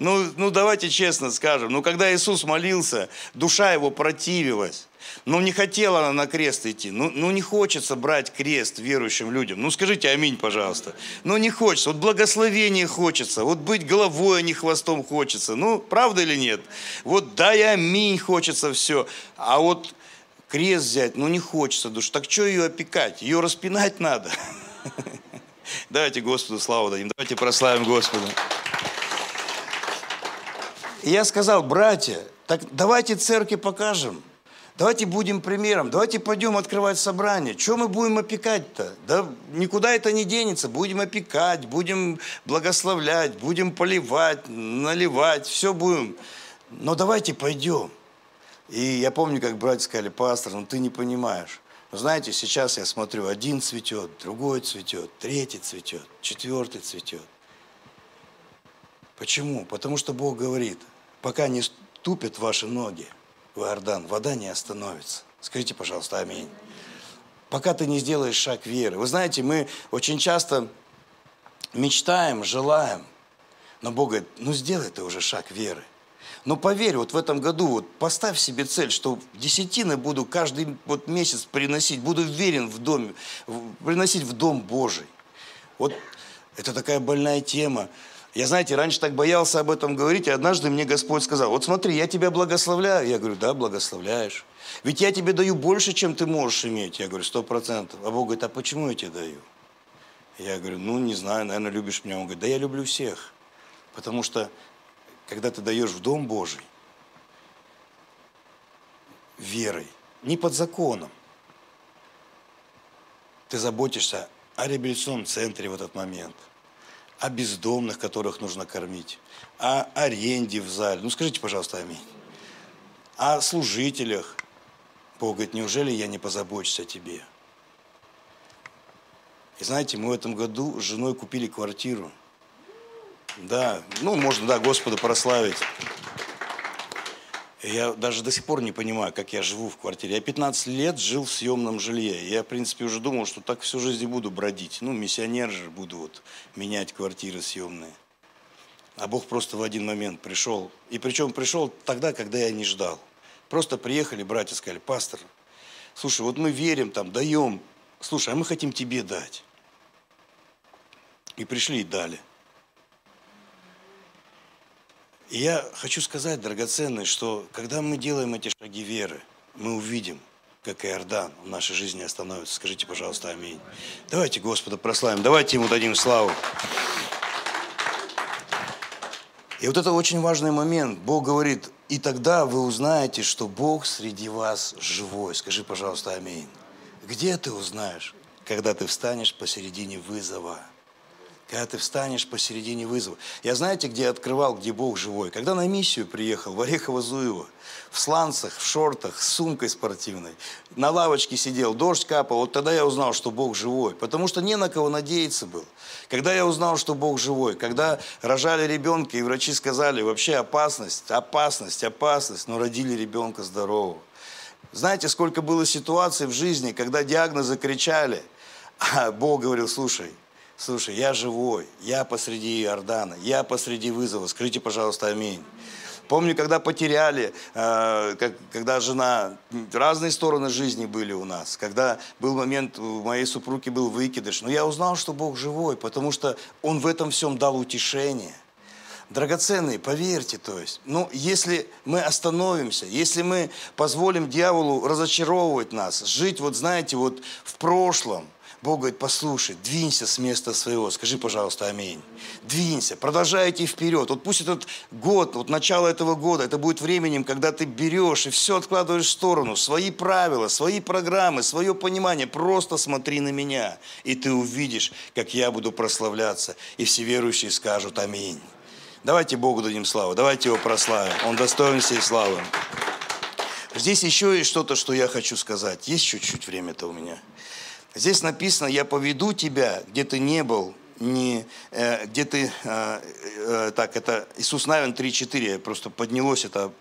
Ну, ну давайте честно скажем, ну когда Иисус молился, душа его противилась. Ну не хотела она на крест идти, ну, ну не хочется брать крест верующим людям. Ну скажите аминь, пожалуйста. Ну не хочется, вот благословение хочется, вот быть головой, а не хвостом хочется. Ну правда или нет? Вот дай аминь хочется все, а вот... Крест взять, ну не хочется душу. Так что ее опекать? Ее распинать надо. Давайте Господу славу дадим, давайте прославим Господа. И я сказал, братья, так давайте церкви покажем. Давайте будем примером, давайте пойдем открывать собрание. Чего мы будем опекать-то? Да никуда это не денется. Будем опекать, будем благословлять, будем поливать, наливать, все будем. Но давайте пойдем. И я помню, как братья сказали, пастор, ну ты не понимаешь. Но знаете, сейчас я смотрю, один цветет, другой цветет, третий цветет, четвертый цветет. Почему? Потому что Бог говорит, пока не ступят ваши ноги в Иордан, вода не остановится. Скажите, пожалуйста, аминь. Пока ты не сделаешь шаг веры. Вы знаете, мы очень часто мечтаем, желаем, но Бог говорит, ну сделай ты уже шаг веры. Но поверь, вот в этом году вот поставь себе цель, что десятины буду каждый вот месяц приносить, буду верен в доме, приносить в Дом Божий. Вот это такая больная тема. Я, знаете, раньше так боялся об этом говорить, и однажды мне Господь сказал, вот смотри, я тебя благословляю. Я говорю, да, благословляешь. Ведь я тебе даю больше, чем ты можешь иметь. Я говорю, сто процентов. А Бог говорит, а почему я тебе даю? Я говорю, ну, не знаю, наверное, любишь меня. Он говорит, да я люблю всех, потому что... Когда ты даешь в Дом Божий верой, не под законом, ты заботишься о реабилитационном центре в этот момент, о бездомных, которых нужно кормить, о аренде в зале. Ну скажите, пожалуйста, аминь. О служителях. Бог говорит, неужели я не позабочусь о тебе? И знаете, мы в этом году с женой купили квартиру. Да, ну, можно, да, Господа прославить. Я даже до сих пор не понимаю, как я живу в квартире. Я пятнадцать лет жил в съемном жилье. Я, в принципе, уже думал, что так всю жизнь и буду бродить. Ну, миссионер же буду вот менять квартиры съемные. А Бог просто в один момент пришел. И причем пришел тогда, когда я не ждал. Просто приехали братья, сказали: пастор, слушай, вот мы верим, там, даем. Слушай, а мы хотим тебе дать. И пришли и дали. И я хочу сказать, драгоценный, что когда мы делаем эти шаги веры, мы увидим, как Иордан в нашей жизни остановится. Скажите, пожалуйста, аминь. Давайте Господа прославим, давайте Ему дадим славу. И вот это очень важный момент. Бог говорит: и тогда вы узнаете, что Бог среди вас живой. Скажи, пожалуйста, аминь. Где ты узнаешь? Когда ты встанешь посередине вызова. Когда ты встанешь посередине вызова. Я знаете, где открывал, где Бог живой? Когда на миссию приехал в Орехово-Зуево, в сланцах, в шортах, с сумкой спортивной, на лавочке сидел, дождь капал, вот тогда я узнал, что Бог живой, потому что не на кого надеяться было. Когда я узнал, что Бог живой, когда рожали ребенка, и врачи сказали: вообще опасность, опасность, опасность, но родили ребенка здорового. Знаете, сколько было ситуаций в жизни, когда диагнозы кричали, а Бог говорил: слушай, Слушай, я живой, я посреди Иордана, я посреди вызова. Скажите, пожалуйста, аминь. Помню, когда потеряли, э, как, когда жена, разные стороны жизни были у нас, когда был момент, у моей супруги был выкидыш, но я узнал, что Бог живой, потому что Он в этом всем дал утешение. Драгоценные, поверьте, то есть, ну, если мы остановимся, если мы позволим дьяволу разочаровывать нас, жить, вот знаете, вот в прошлом, Бог говорит: послушай, двинься с места своего. Скажи, пожалуйста, аминь. Двинься, продолжай идти вперед. Вот пусть этот год, вот начало этого года, это будет временем, когда ты берешь и все откладываешь в сторону. Свои правила, свои программы, свое понимание. Просто смотри на меня, и ты увидишь, как я буду прославляться. И все верующие скажут аминь. Давайте Богу дадим славу, давайте Его прославим. Он достоин всей славы. Здесь еще есть что-то, что я хочу сказать. Есть чуть-чуть время-то у меня. Здесь написано: я поведу тебя, где ты не был, не, э, где ты, э, э, так, это Иисус Навин три четыре, просто поднялось это.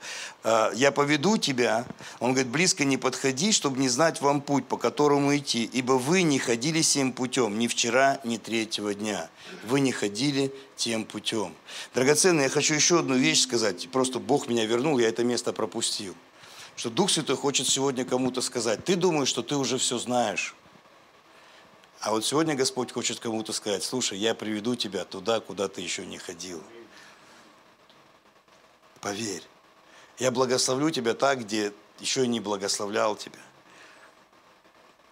Э, я поведу тебя, он говорит: близко не подходи, чтобы не знать вам путь, по которому идти, ибо вы не ходили сим путем, ни вчера, ни третьего дня. Вы не ходили тем путем. Драгоценный, я хочу еще одну вещь сказать, просто Бог меня вернул, я это место пропустил. Что Дух Святой хочет сегодня кому-то сказать: ты думаешь, что ты уже все знаешь. А вот сегодня Господь хочет кому-то сказать: слушай, я приведу тебя туда, куда ты еще не ходил. Поверь, я благословлю тебя так, где еще не благословлял тебя.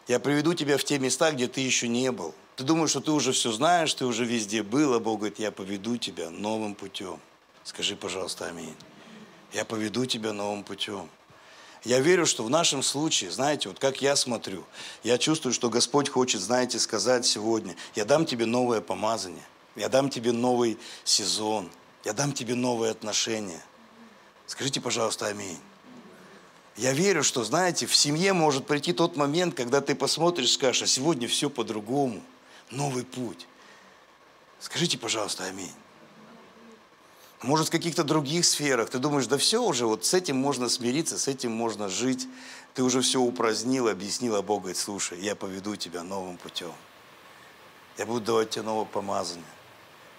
Я приведу тебя в те места, где ты еще не был. Ты думаешь, что ты уже все знаешь, ты уже везде был, а Бог говорит: я поведу тебя новым путем. Скажи, пожалуйста, аминь. Я поведу тебя новым путем. Я верю, что в нашем случае, знаете, вот как я смотрю, я чувствую, что Господь хочет, знаете, сказать сегодня: я дам тебе новое помазание, я дам тебе новый сезон, я дам тебе новые отношения. Скажите, пожалуйста, аминь. Я верю, что, знаете, в семье может прийти тот момент, когда ты посмотришь и скажешь: а сегодня все по-другому, новый путь. Скажите, пожалуйста, аминь. Может, в каких-то других сферах ты думаешь: да все уже, вот с этим можно смириться, с этим можно жить. Ты уже все упразднил, объяснил, а Бог говорит: слушай, я поведу тебя новым путем. Я буду давать тебе новое помазание.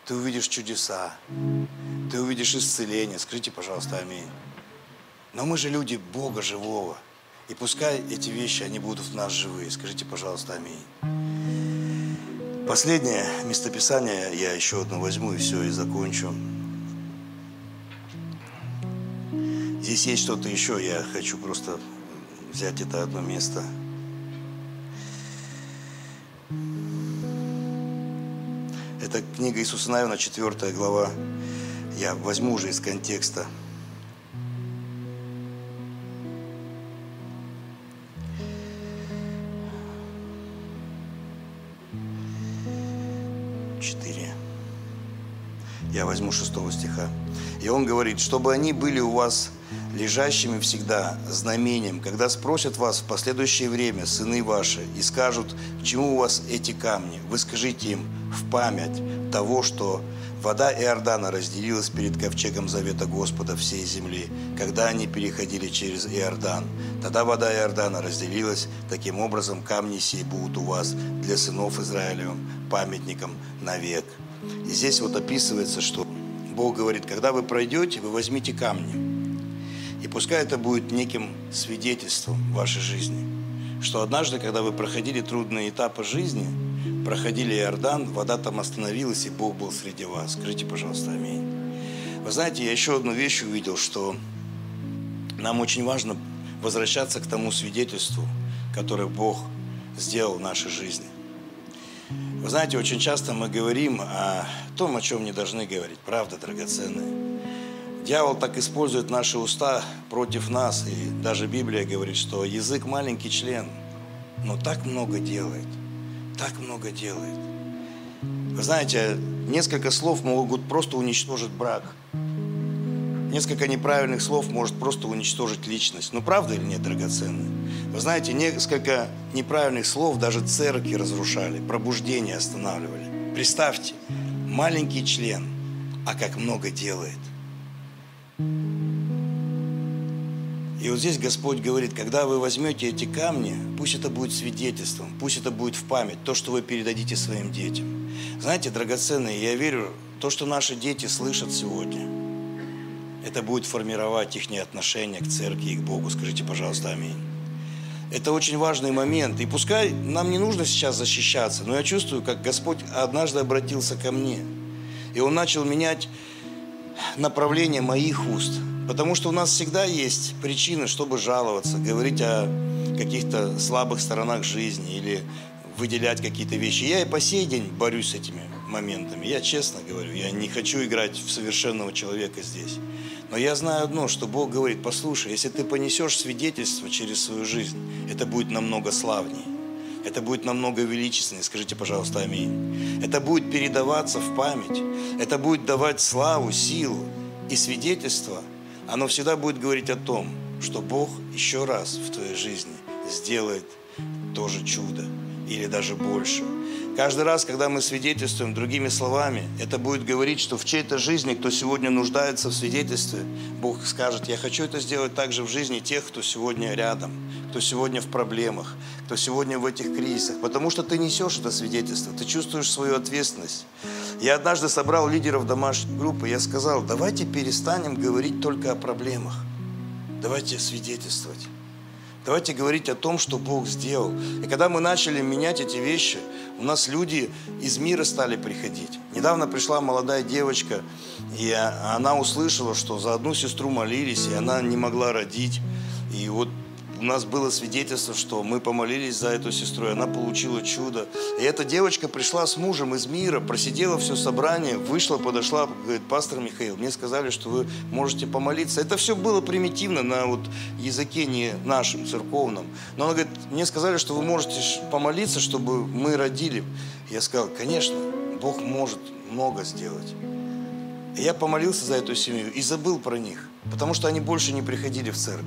Ты увидишь чудеса, ты увидишь исцеление. Скажите, пожалуйста, аминь. Но мы же люди Бога живого. И пускай эти вещи, они будут в нас живые. Скажите, пожалуйста, аминь. Последнее местописание, я еще одно возьму и все, и закончу. Здесь есть что-то еще, я хочу просто взять это одно место. Это книга Иисуса Навина, четвёртая глава. Я возьму уже из контекста. четыре. Я возьму шестого стиха. И он говорит: чтобы они были у вас лежащими всегда знамением, когда спросят вас в последующее время сыны ваши и скажут, к чему у вас эти камни, вы скажите им в память того, что вода Иордана разделилась перед ковчегом завета Господа всей земли, когда они переходили через Иордан. Тогда вода Иордана разделилась, таким образом камни сей будут у вас для сынов Израилевым памятником навек. И здесь вот описывается, что Бог говорит, когда вы пройдете, вы возьмите камни. И пускай это будет неким свидетельством вашей жизни, что однажды, когда вы проходили трудные этапы жизни, проходили Иордан, вода там остановилась, и Бог был среди вас. Скажите, пожалуйста, аминь. Вы знаете, я еще одну вещь увидел, что нам очень важно возвращаться к тому свидетельству, которое Бог сделал в нашей жизни. Вы знаете, очень часто мы говорим о том, о чем не должны говорить. Правда, драгоценная. Дьявол так использует наши уста против нас. И даже Библия говорит, что язык маленький член, но так много делает. Так много делает. Вы знаете, несколько слов могут просто уничтожить брак. Несколько неправильных слов может просто уничтожить личность. Ну, правда или нет, драгоценные? Вы знаете, несколько неправильных слов даже церкви разрушали, пробуждение останавливали. Представьте, маленький член, а как много делает. И вот здесь Господь говорит, когда вы возьмете эти камни, пусть это будет свидетельством, пусть это будет в память, то, что вы передадите своим детям. Знаете, драгоценные, я верю, то, что наши дети слышат сегодня, это будет формировать их отношение к церкви и к Богу. Скажите, пожалуйста, аминь. Это очень важный момент. И пускай нам не нужно сейчас защищаться, но я чувствую, как Господь однажды обратился ко мне. И Он начал менять направление моих уст. Потому что у нас всегда есть причины, чтобы жаловаться, говорить о каких-то слабых сторонах жизни или выделять какие-то вещи. Я и по сей день борюсь с этими моментами. Я честно говорю, я не хочу играть в совершенного человека здесь. Но я знаю одно, что Бог говорит, послушай, если ты понесешь свидетельство через свою жизнь, это будет намного славнее. Это будет намного величественнее, скажите, пожалуйста, аминь. Это будет передаваться в память, это будет давать славу, силу и свидетельство. Оно всегда будет говорить о том, что Бог еще раз в твоей жизни сделает тоже чудо или даже больше. Каждый раз, когда мы свидетельствуем другими словами, это будет говорить, что в чьей-то жизни, кто сегодня нуждается в свидетельстве, Бог скажет, я хочу это сделать также в жизни тех, кто сегодня рядом, кто сегодня в проблемах, кто сегодня в этих кризисах, потому что ты несешь это свидетельство, ты чувствуешь свою ответственность. Я однажды собрал лидеров домашней группы, я сказал, давайте перестанем говорить только о проблемах, давайте свидетельствовать. Давайте говорить о том, что Бог сделал. И когда мы начали менять эти вещи, у нас люди из мира стали приходить. Недавно пришла молодая девочка, и она услышала, что за одну сестру молились, и она не могла родить. И вот у нас было свидетельство, что мы помолились за эту сестру, и она получила чудо. И эта девочка пришла с мужем из мира, просидела все собрание, вышла, подошла, говорит, пастор Михаил, мне сказали, что вы можете помолиться. Это все было примитивно на вот языке не нашем, церковном. Но она говорит, мне сказали, что вы можете помолиться, чтобы мы родили. Я сказал, конечно, Бог может много сделать. И я помолился за эту семью и забыл про них, потому что они больше не приходили в церковь.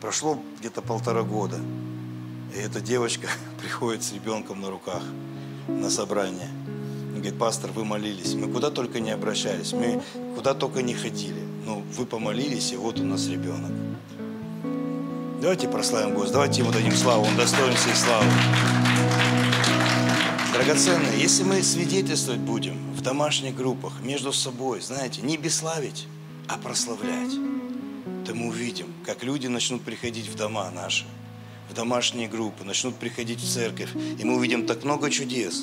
Прошло где-то полтора года, и эта девочка приходит с ребенком на руках на собрание. Она говорит, пастор, вы молились, мы куда только не обращались, мы куда только не ходили, но вы помолились, и вот у нас ребенок. Давайте прославим Господа, давайте Ему дадим славу, Он достоин всей славы. Драгоценные, если мы свидетельствовать будем в домашних группах, между собой, знаете, не бесславить, а прославлять, то мы увидим, как люди начнут приходить в дома наши, в домашние группы, начнут приходить в церковь, и мы увидим так много чудес,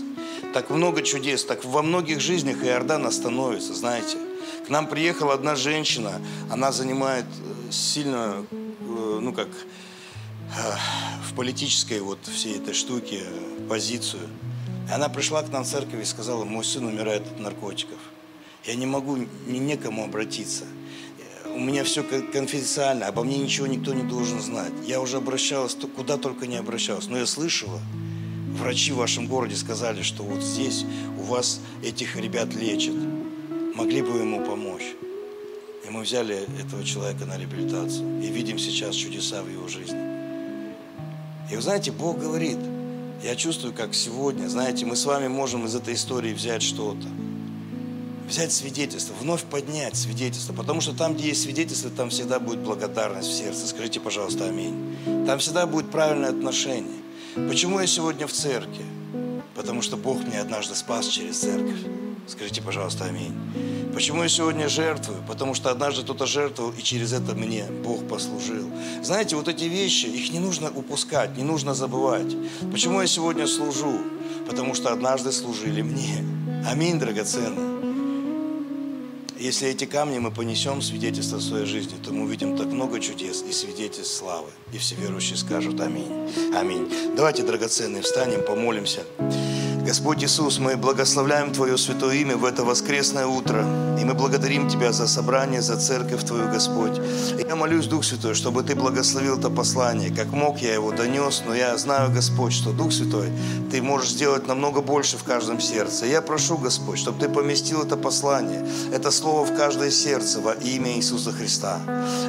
так много чудес, так во многих жизнях Иордан остановится, знаете. К нам приехала одна женщина, она занимает сильно, ну как, в политической вот всей этой штуке позицию. Она пришла к нам в церковь и сказала, мой сын умирает от наркотиков, я не могу ни некому обратиться. У меня все конфиденциально, обо мне ничего никто не должен знать. Я уже обращалась, куда только не обращалась. Но я слышала, врачи в вашем городе сказали, что вот здесь у вас этих ребят лечат. Могли бы ему помочь. И мы взяли этого человека на реабилитацию и видим сейчас чудеса в его жизни. И вы знаете, Бог говорит, я чувствую, как сегодня, знаете, мы с вами можем из этой истории взять что-то. Взять свидетельство, вновь поднять свидетельство, потому что там, где есть свидетельство, там всегда будет благодарность в сердце. Скажите, пожалуйста, аминь. Там всегда будет правильное отношение. Почему я сегодня в церкви? Потому что Бог меня однажды спас через церковь. Скажите, пожалуйста, аминь. Почему я сегодня жертвую? Потому что однажды кто-то жертвовал, и через это мне Бог послужил. Знаете, вот эти вещи, их не нужно упускать, не нужно забывать. Почему я сегодня служу? Потому что однажды служили мне. Аминь, драгоценный. Если эти камни мы понесем свидетельство в своей жизни, то мы увидим так много чудес и свидетельств славы. И все верующие скажут аминь. Аминь. Давайте, драгоценные, встанем, помолимся. Господь Иисус, мы благословляем Твое святое имя в это воскресное утро. И мы благодарим Тебя за собрание, за церковь Твою, Господь. И я молюсь, Дух Святой, чтобы Ты благословил это послание. Как мог, я его донес, но я знаю, Господь, что, Дух Святой, Ты можешь сделать намного больше в каждом сердце. Я прошу, Господь, чтобы Ты поместил это послание, это слово в каждое сердце во имя Иисуса Христа.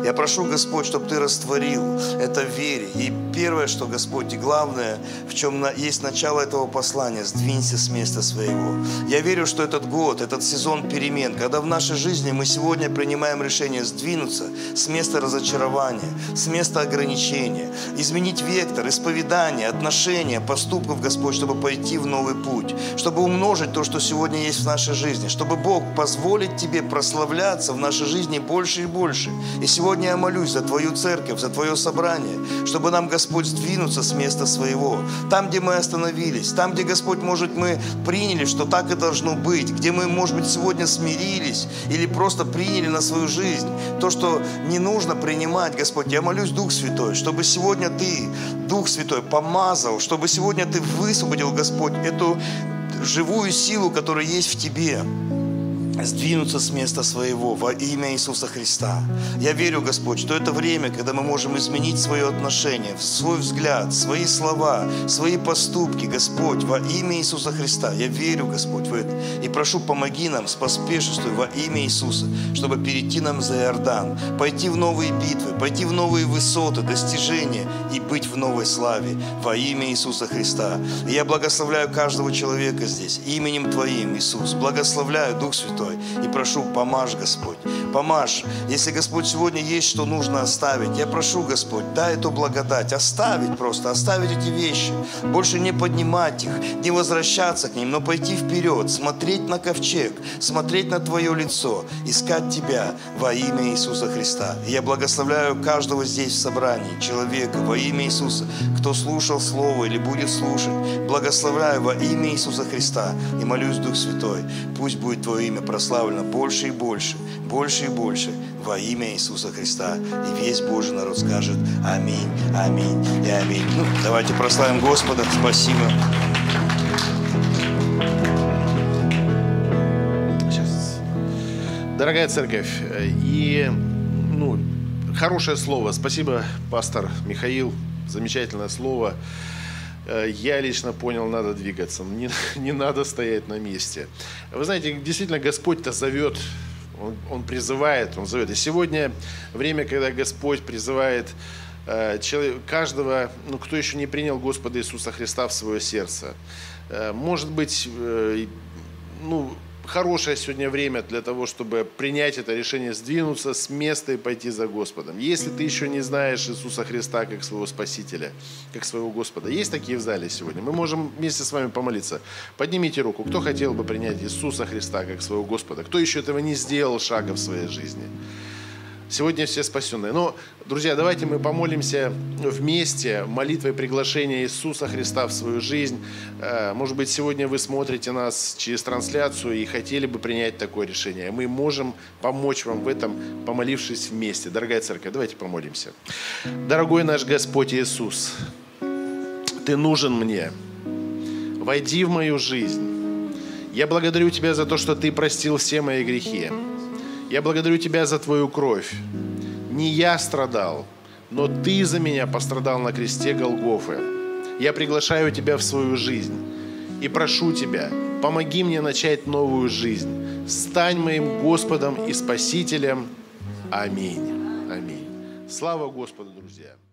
Я прошу, Господь, чтобы Ты растворил это в вере. И первое, что, Господь, и главное, в чем есть начало этого послания – «Сдвинься с места своего». Я верю, что этот год, этот сезон перемен, когда в нашей жизни мы сегодня принимаем решение сдвинуться с места разочарования, с места ограничения, изменить вектор, исповедание, отношения, поступков, Господь, чтобы пойти в новый путь, чтобы умножить то, что сегодня есть в нашей жизни, чтобы Бог позволит Тебе прославляться в нашей жизни больше и больше. И сегодня я молюсь за Твою церковь, за Твое собрание, чтобы нам, Господь, сдвинуться с места своего, там, где мы остановились, там, где, Господь, может Может, мы приняли, что так и должно быть, где мы, может быть, сегодня смирились или просто приняли на свою жизнь то, что не нужно принимать, Господь. Я молюсь, Дух Святой, чтобы сегодня Ты, Дух Святой, помазал, чтобы сегодня Ты высвободил, Господь, эту живую силу, которая есть в Тебе. Сдвинуться с места своего во имя Иисуса Христа. Я верю, Господь, что это время, когда мы можем изменить свое отношение, свой взгляд, свои слова, свои поступки, Господь, во имя Иисуса Христа. Я верю, Господь, в это. И прошу, помоги нам с поспешностью во имя Иисуса, чтобы перейти нам за Иордан, пойти в новые битвы, пойти в новые высоты, достижения и быть в новой славе во имя Иисуса Христа. И я благословляю каждого человека здесь именем Твоим, Иисус. Благословляю, Дух Святой, и прошу, помажь, Господь, помажь. Если, Господь, сегодня есть, что нужно оставить, я прошу, Господь, дай эту благодать, оставить просто, оставить эти вещи, больше не поднимать их, не возвращаться к ним, но пойти вперед, смотреть на ковчег, смотреть на Твое лицо, искать Тебя во имя Иисуса Христа. И я благословляю каждого здесь в собрании, человека во имя Иисуса, кто слушал Слово или будет слушать, благословляю во имя Иисуса Христа и молюсь, Дух Святой, пусть будет Твое имя прославлено больше и больше, больше и больше во имя Иисуса Христа. И весь Божий народ скажет аминь, аминь и аминь. Ну, давайте прославим Господа. Спасибо. Сейчас. Дорогая церковь, и ну, хорошее слово. Спасибо, пастор Михаил. Замечательное слово. Я лично понял, надо двигаться, не, не надо стоять на месте. Вы знаете, действительно, Господь-то зовет, он, он призывает, Он зовет. И сегодня время, когда Господь призывает э, человек, каждого, ну, кто еще не принял Господа Иисуса Христа в свое сердце. Э, может быть, э, ну, хорошее сегодня время для того, чтобы принять это решение, сдвинуться с места и пойти за Господом. Если ты еще не знаешь Иисуса Христа как своего Спасителя, как своего Господа. Есть такие в зале сегодня? Мы можем вместе с вами помолиться. Поднимите руку, кто хотел бы принять Иисуса Христа как своего Господа. Кто еще этого не сделал шага в своей жизни? Сегодня все спасенные. Но, друзья, давайте мы помолимся вместе молитвой приглашения Иисуса Христа в свою жизнь. Может быть, сегодня вы смотрите нас через трансляцию и хотели бы принять такое решение. Мы можем помочь вам в этом, помолившись вместе. Дорогая церковь, давайте помолимся. Дорогой наш Господь Иисус, Ты нужен мне. Войди в мою жизнь. Я благодарю Тебя за то, что Ты простил все мои грехи. Я благодарю Тебя за Твою кровь. Не я страдал, но Ты за меня пострадал на кресте Голгофы. Я приглашаю Тебя в свою жизнь и прошу Тебя, помоги мне начать новую жизнь. Стань моим Господом и Спасителем Аминь. Аминь. Слава Господу, друзья!